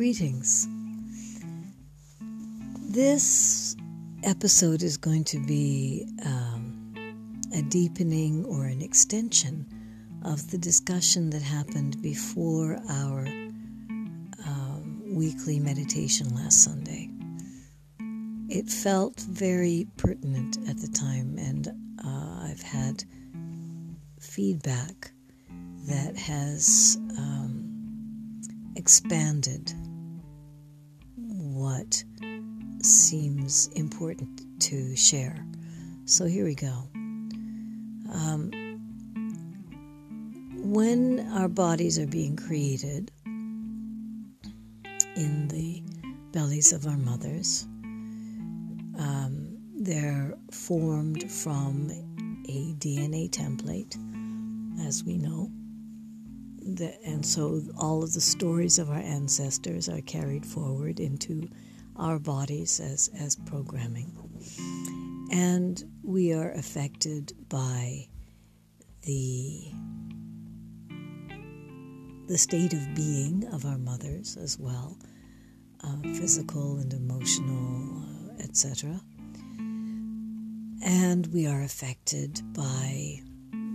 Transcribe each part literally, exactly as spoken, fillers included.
Greetings. This episode is going to be um, a deepening or an extension of the discussion that happened before our um, weekly meditation last Sunday. It felt very pertinent at the time, and uh, I've had feedback that has um, expanded what seems important to share. So here we go. Um, when our bodies are being created in the bellies of our mothers, um, they're formed from a D N A template, as we know. The, and so all of the stories of our ancestors are carried forward into our bodies as, as programming. And we are affected by the, the state of being of our mothers as well, uh, physical and emotional, uh, et cetera. And we are affected by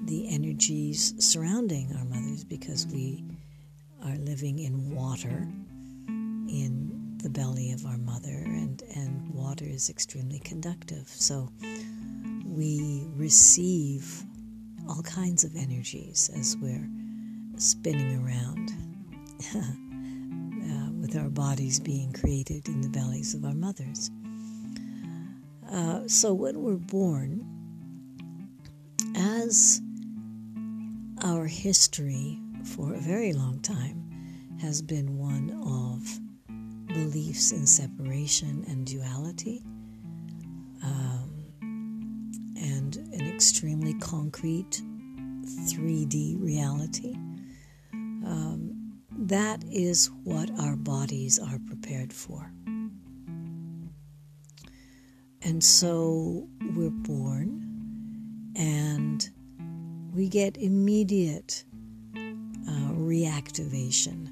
the energies surrounding our mothers, because we are living in water in the belly of our mother, and, and water is extremely conductive. So we receive all kinds of energies as we're spinning around uh, with our bodies being created in the bellies of our mothers. Uh, so when we're born, as our history for a very long time has been one of beliefs in separation and duality, um, and an extremely concrete three D reality. Um, that is what our bodies are prepared for. And so we're born, and we get immediate uh, reactivation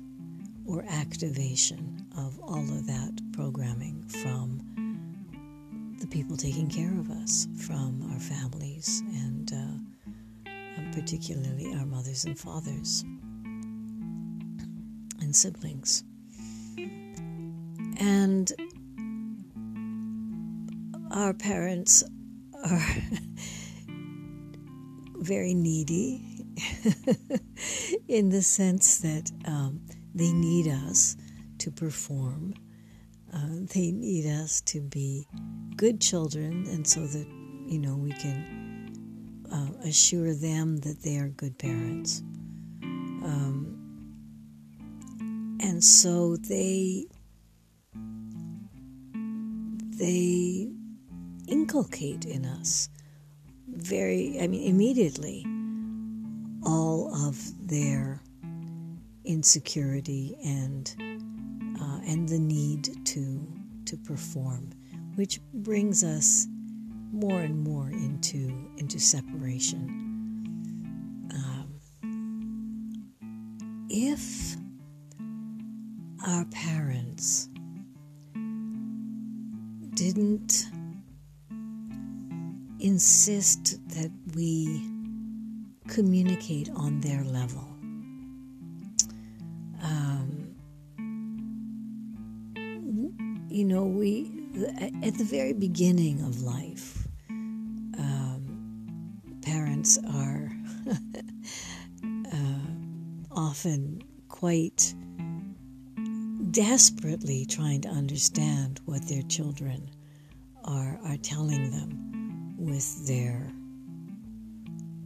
or activation of all of that programming from the people taking care of us, from our families, and uh, particularly our mothers and fathers and siblings. And our parents are very needy in the sense that um, they need us to perform. Uh, they need us to be good children, and so that, you know, we can uh, assure them that they are good parents. Um, and so they they inculcate in us very, I mean, immediately, all of their insecurity and uh, and the need to to perform, which brings us more and more into into separation. Um, if our parents didn't insist that we communicate on their level, Um, you know, we at the very beginning of life, um, parents are uh, often quite desperately trying to understand what their children are are telling them, with their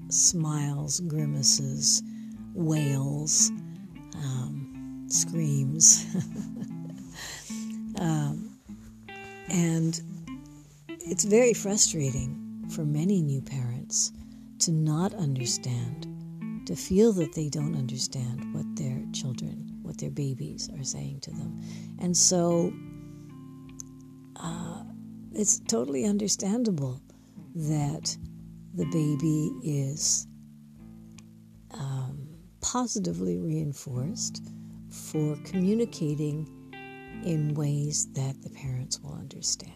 smiles, grimaces, wails, um, screams. um, and it's very frustrating for many new parents to not understand, to feel that they don't understand what their children, what their babies are saying to them. And so uh, it's totally understandable that the baby is um, positively reinforced for communicating in ways that the parents will understand.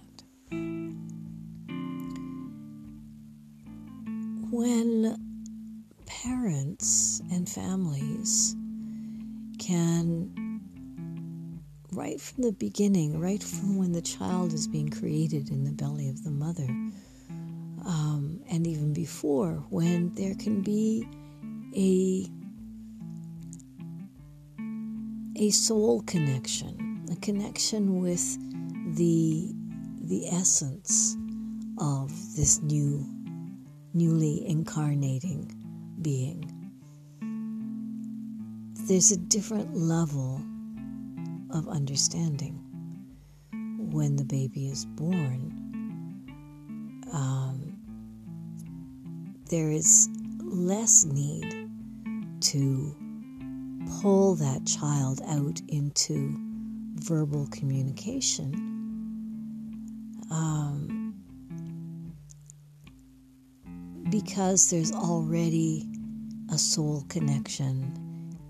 When parents and families can, right from the beginning, right from when the child is being created in the belly of the mother, um, and even before, when there can be a a soul connection, a connection with the the essence of this new newly incarnating being. There's a different level of understanding when the baby is born. Um, there is less need to pull that child out into verbal communication. Um, because there's already a soul connection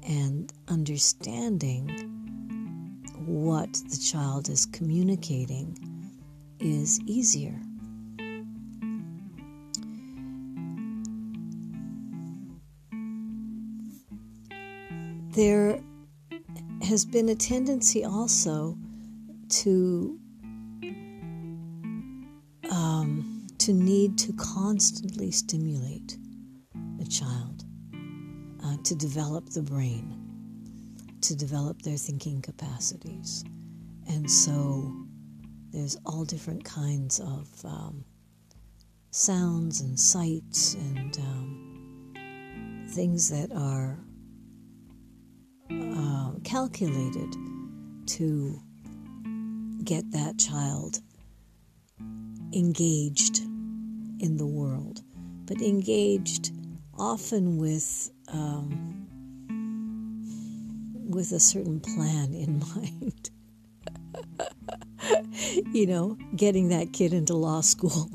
and understanding what the child is communicating is easier. There has been a tendency also to um, to need to constantly stimulate a child, uh, to develop the brain, to develop their thinking capacities. And so there's all different kinds of um, sounds and sights and um, things that are uh, calculated to get that child engaged in the world, but engaged often with um, with a certain plan in mind. You know, getting that kid into law school.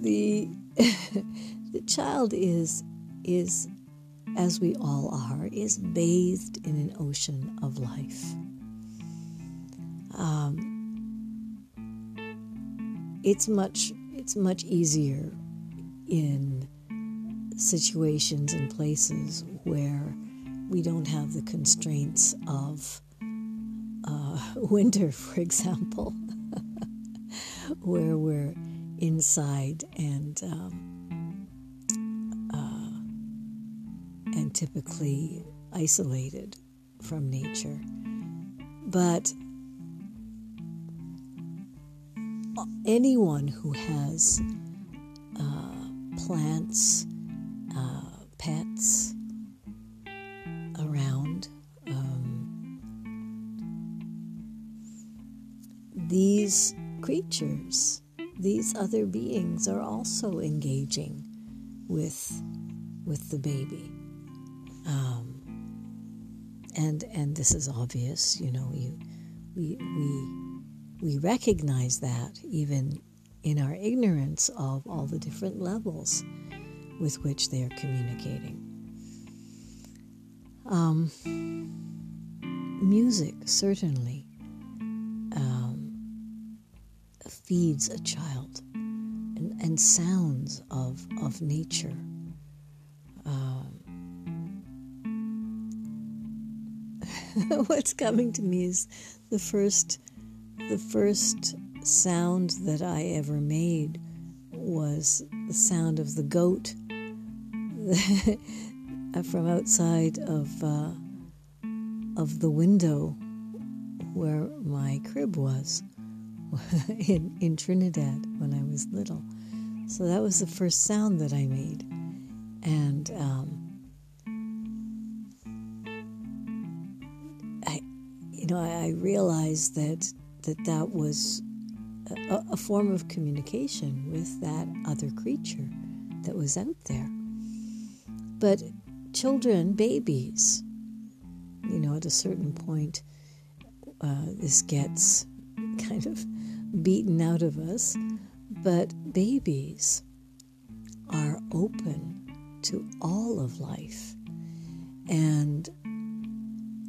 the the child is is. as we all are, is bathed in an ocean of life. Um, it's much it's much easier in situations and places where we don't have the constraints of uh, winter, for example, where we're inside and Um, and typically isolated from nature. But anyone who has uh, plants, uh, pets around, um, these creatures, these other beings are also engaging with, with the baby. Um, and and this is obvious, you know. You, we we we recognize that even in our ignorance of all the different levels with which they are communicating. Um, music certainly um, feeds a child, and, and sounds of of nature. Um, What's coming to me is the first, the first sound that I ever made was the sound of the goat from outside of uh, of the window where my crib was in in Trinidad when I was little. So that was the first sound that I made, and Um, You know, I realized that that, that was a, a form of communication with that other creature that was out there. But children, babies, you know, at a certain point, uh, this gets kind of beaten out of us. But babies open to all of life and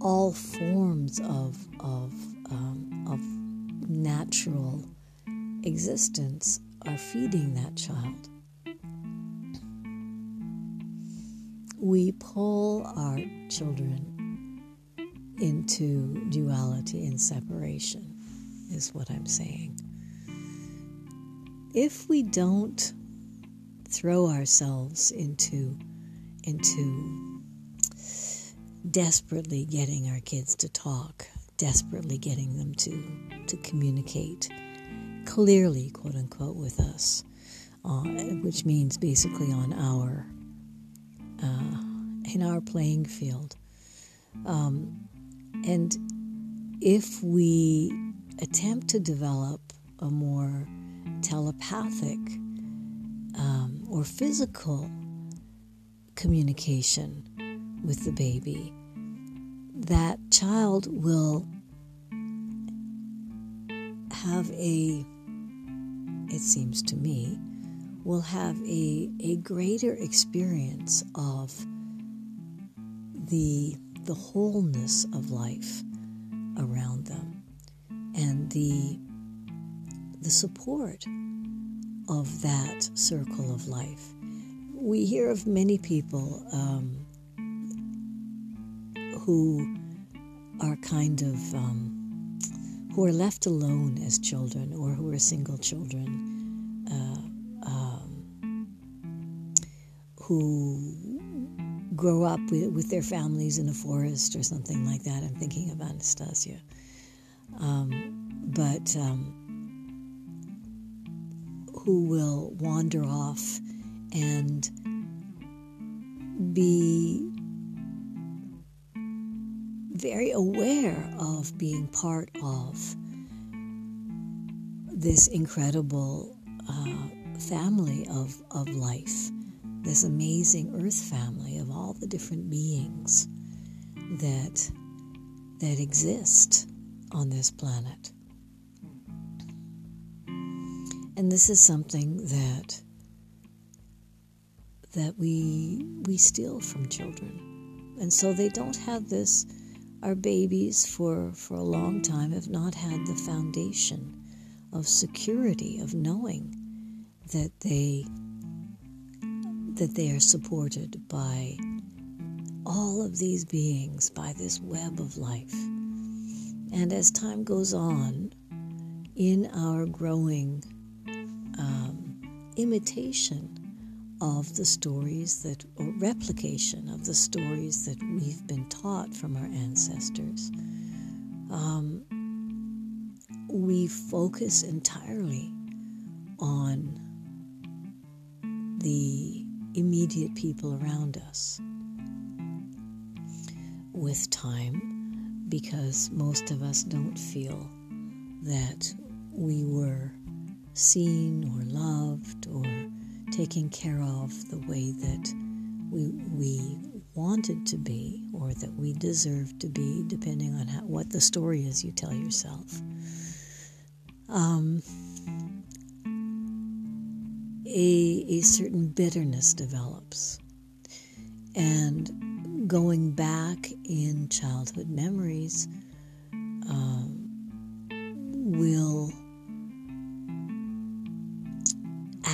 all forms of of um, of natural existence are feeding that child. We pull our children into duality and separation, is what I'm saying. If we don't throw ourselves into into desperately getting our kids to talk, desperately getting them to, to communicate clearly, quote unquote, with us, uh, which means basically on our uh, in our playing field, um, and if we attempt to develop a more telepathic um, or physical communication with the baby, that child will have a, it seems to me, will have a, a greater experience of the, the wholeness of life around them and the the support of that circle of life. We hear of many people um, who are kind of, um, who are left alone as children or who are single children, uh, um, who grow up with, with their families in a forest or something like that. I'm thinking of Anastasia. Um, but... Um, who will wander off and be very aware of being part of this incredible uh, family of, of life, this amazing earth family of all the different beings that that exist on this planet. And this is something that that we we steal from children. And so they don't have this, our babies for, for a long time have not had the foundation of security, of knowing that they that they are supported by all of these beings, by this web of life. And as time goes on, in our growing Um, imitation of the stories that, or replication of the stories that we've been taught from our ancestors, um, we focus entirely on the immediate people around us. With time, because most of us don't feel that we were seen or loved or taken care of the way that we we wanted to be or that we deserve to be, depending on how, what the story is you tell yourself. Um, a, a certain bitterness develops. And going back in childhood memories um, will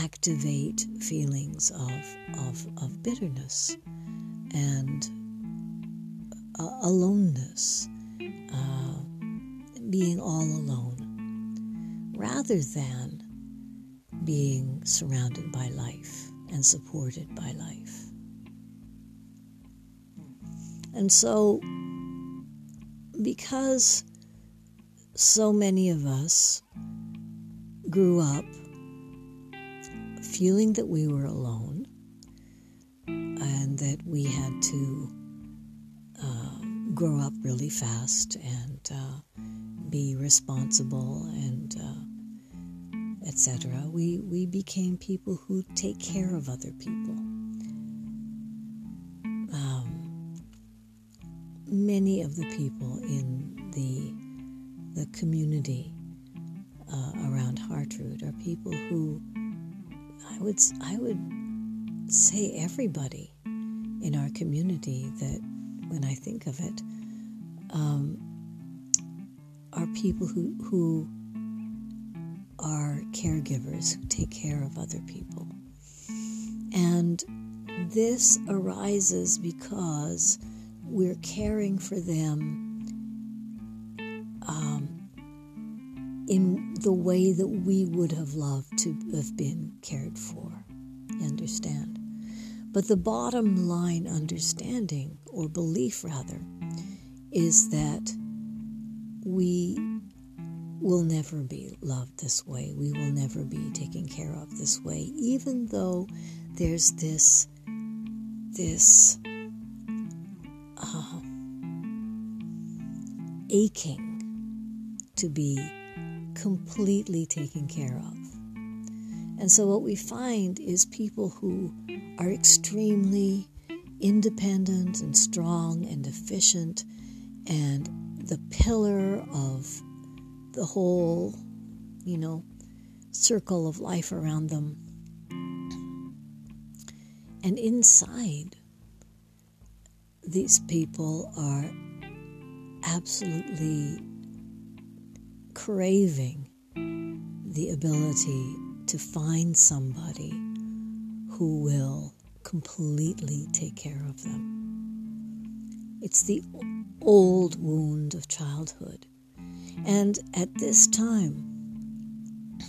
activate feelings of, of, of bitterness and uh, aloneness, uh, being all alone, rather than being surrounded by life and supported by life. And so, because so many of us grew up feeling that we were alone and that we had to uh, grow up really fast and uh, be responsible and uh, et cetera, we, we became people who take care of other people. Um, many of the people in the, the community uh, around Hartroot are people who I would I would say everybody in our community that, when I think of it, um, are people who, who are caregivers, who take care of other people. And this arises because we're caring for them um, in the way that we would have loved to have been cared for. You understand? But the bottom line understanding, or belief rather, is that we will never be loved this way. We will never be taken care of this way, even though there's this, this uh, aching to be completely taken care of. And so what we find is people who are extremely independent and strong and efficient and the pillar of the whole, you know, circle of life around them. And inside, these people are absolutely craving the ability to find somebody who will completely take care of them. It's the old wound of childhood. And at this time,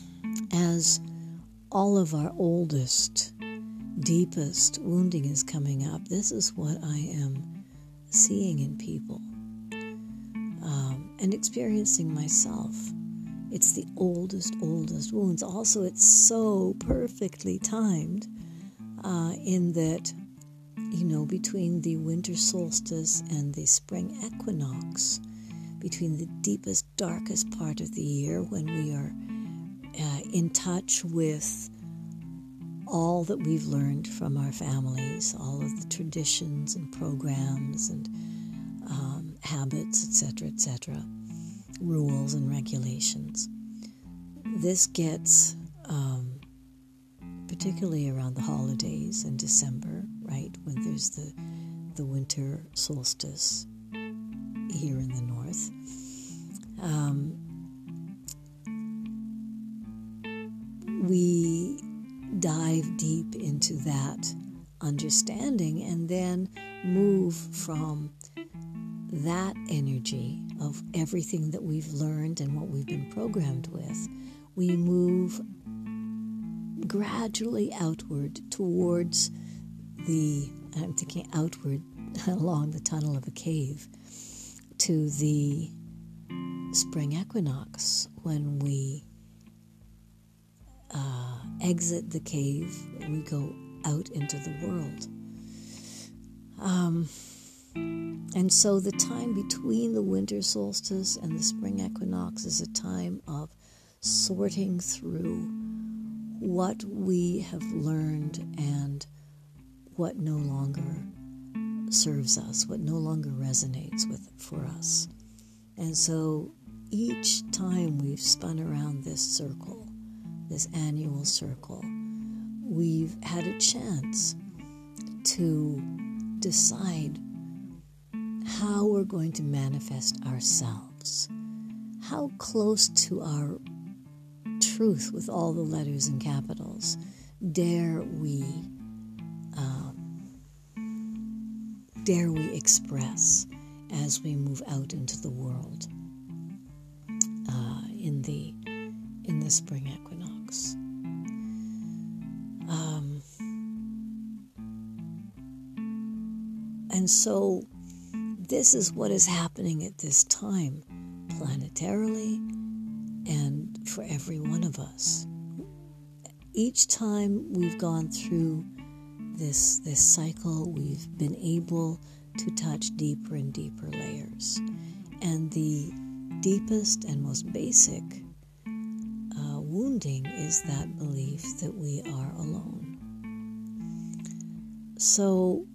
as all of our oldest, deepest wounding is coming up, this is what I am seeing in people um, and experiencing myself. It's the oldest, oldest wounds. Also, it's so perfectly timed uh, in that, you know, between the winter solstice and the spring equinox, between the deepest, darkest part of the year when we are uh, in touch with all that we've learned from our families, all of the traditions and programs and um, habits, et cetera, et cetera, rules and regulations. This gets, um, particularly around the holidays in December, right, when there's the, the winter solstice here in the north. Um, we dive deep into that understanding and then move from that energy of everything that we've learned and what we've been programmed with. We move gradually outward towards the, I'm thinking outward along the tunnel of a cave, to the spring equinox, when we uh, exit the cave and we go out into the world. Um, and so the time between the winter solstice and the spring equinox is a time of sorting through what we have learned and what no longer serves us, what no longer resonates with for us. And so each time we've spun around this circle, this annual circle, we've had a chance to decide how we're going to manifest ourselves, how close to our truth with all the letters and capitals dare we um, dare we express as we move out into the world uh, in the in the spring equinox. Um, and so this is what is happening at this time, planetarily and for every one of us. Each time we've gone through This, this cycle, we've been able to touch deeper and deeper layers. And the deepest and most basic uh, wounding is that belief that we are alone. So,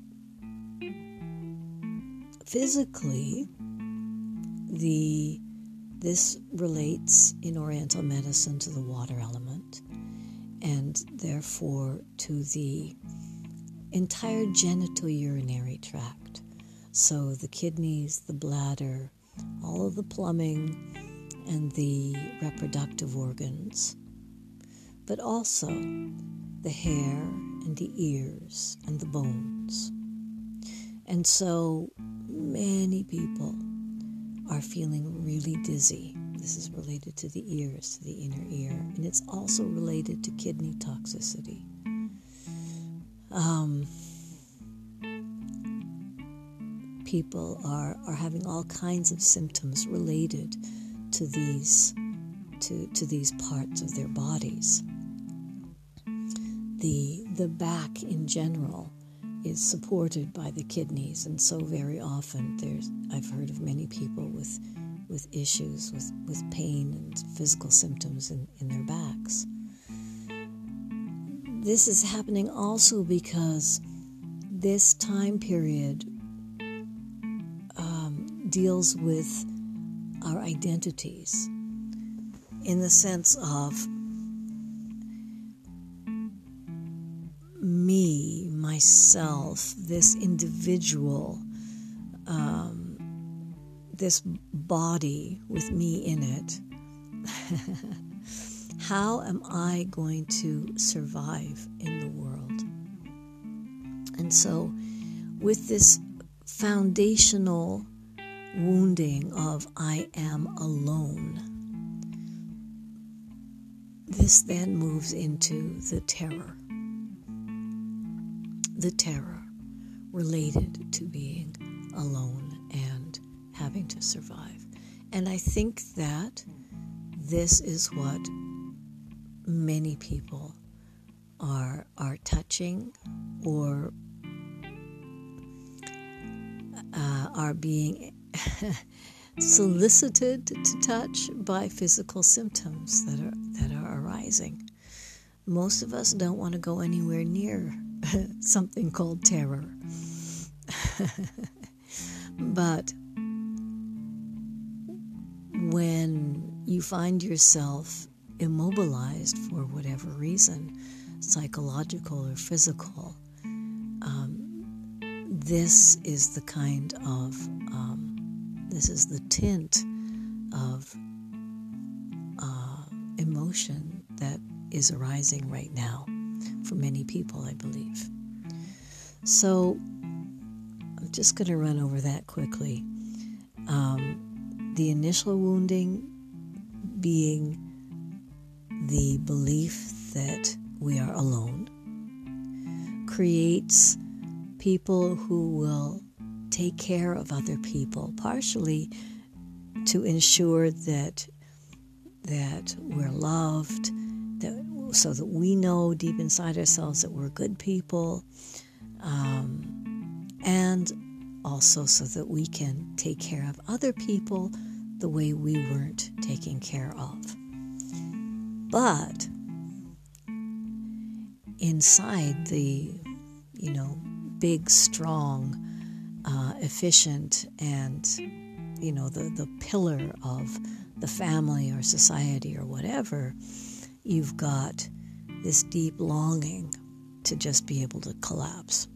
physically, the this relates in Oriental medicine to the water element, and therefore to the entire genitourinary tract. So the kidneys, the bladder, all of the plumbing, and the reproductive organs, but also the hair and the ears and the bones. And so many people are feeling really dizzy. This is related to the ears, to the inner ear, and it's also related to kidney toxicity. Um, people are, are having all kinds of symptoms related to these to, to these parts of their bodies. The the back in general is supported by the kidneys, and so very often there's I've heard of many people with with issues with, with pain and physical symptoms in, in their backs. This is happening also because this time period um, deals with our identities, in the sense of me, myself, this individual, um, this body with me in it. How am I going to survive in the world? And so with this foundational wounding of I am alone, this then moves into the terror. The terror related to being alone and having to survive. And I think that this is what many people are are touching or uh, are being solicited to touch by physical symptoms that are that are arising. Most of us don't want to go anywhere near something called terror. But when you find yourself immobilized for whatever reason, psychological or physical, um, this is the kind of um, This is the tint of uh, emotion that is arising right now for many people, I believe. So I'm just going to run over that quickly. Um, the initial wounding being the belief that we are alone creates people who will take care of other people, partially to ensure that that we're loved, that so that we know deep inside ourselves that we're good people, um, and also so that we can take care of other people the way we weren't taken care of. But inside the, you know, big, strong, Uh, efficient and, you know, the, the pillar of the family or society or whatever, you've got this deep longing to just be able to collapse.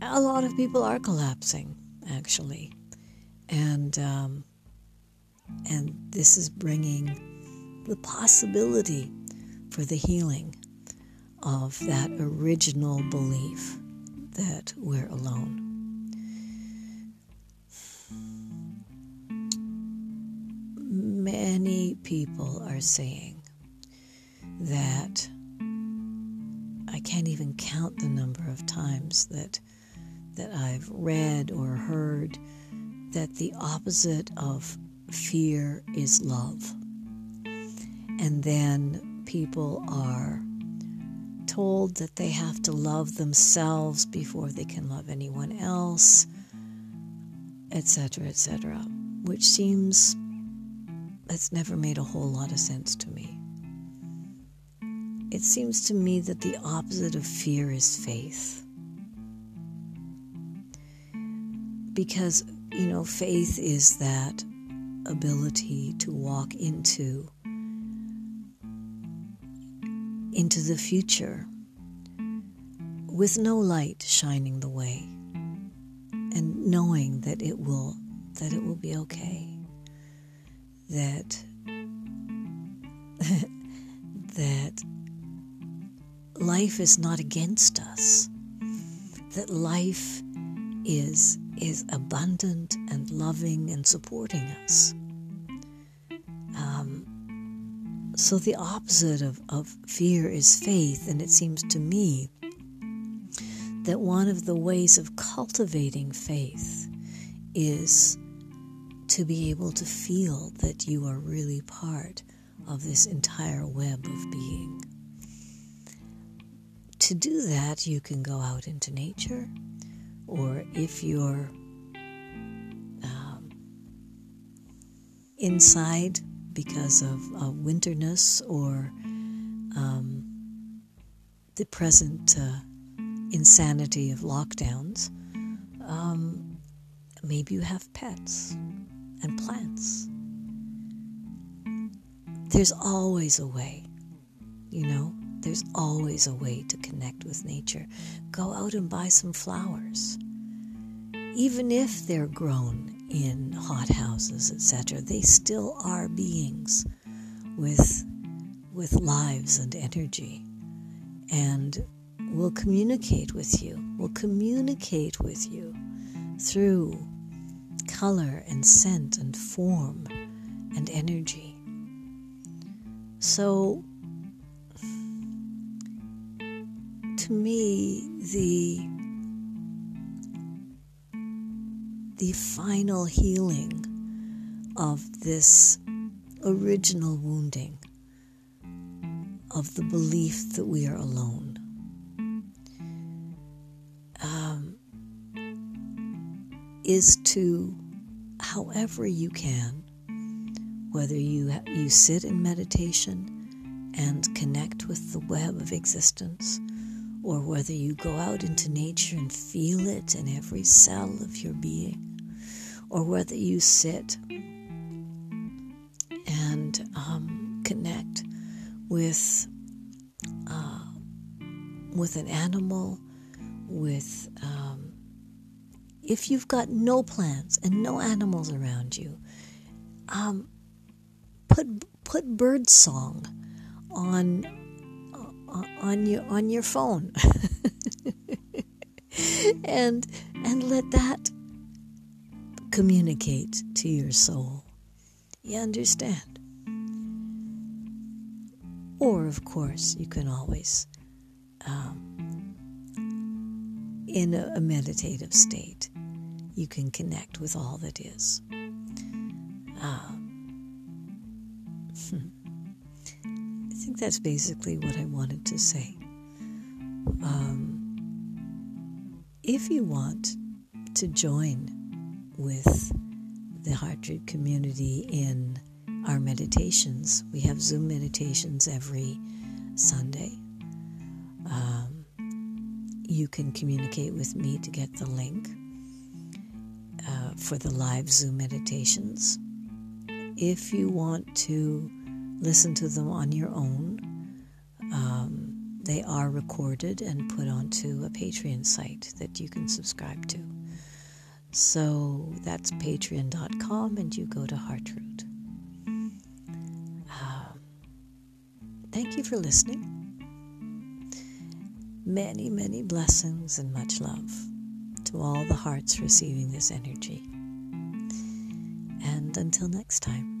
A lot of people are collapsing, actually. And, um, and this is bringing the possibility for the healing of that original belief that we're alone. Many people are saying that I can't even count the number of times that that I've read or heard that the opposite of fear is love. And then people are told that they have to love themselves before they can love anyone else, et cetera, et cetera, which seems that's never made a whole lot of sense to me. It seems to me that the opposite of fear is faith. Because, you know, faith is that ability to walk into into the future with no light shining the way, and knowing that it will that it will be okay, that that life is not against us, that life is is abundant and loving and supporting us. Um, so the opposite of, of fear is faith, and it seems to me that one of the ways of cultivating faith is to be able to feel that you are really part of this entire web of being. To do that, you can go out into nature, or if you're um, inside because of uh, winterness or um, the present uh, insanity of lockdowns, um, maybe you have pets and plants. There's always a way, you know? There's always a way to connect with nature. Go out and buy some flowers. Even if they're grown in hothouses, et cetera, they still are beings with, with lives and energy, and will communicate with you, will communicate with you through color and scent and form and energy. So, to me, the the final healing of this original wounding of the belief that we are alone um, is to, however you can, whether you you sit in meditation and connect with the web of existence, or whether you go out into nature and feel it in every cell of your being, or whether you sit and um, connect with uh, with an animal, with um, if you've got no plants and no animals around you, um, put put bird song on. on your on your phone and and let that communicate to your soul. You understand? Or of course you can always um, in a, a meditative state you can connect with all that is. Uh, hmm. I think that's basically what I wanted to say. Um, if you want to join with the Hartroot community in our meditations, we have Zoom meditations every Sunday. Um, you can communicate with me to get the link uh, for the live Zoom meditations. If you want to listen to them on your own, Um, they are recorded and put onto a Patreon site that you can subscribe to. So that's patreon dot com, and you go to Hartroot. Uh, thank you for listening. Many, many blessings and much love to all the hearts receiving this energy. And until next time.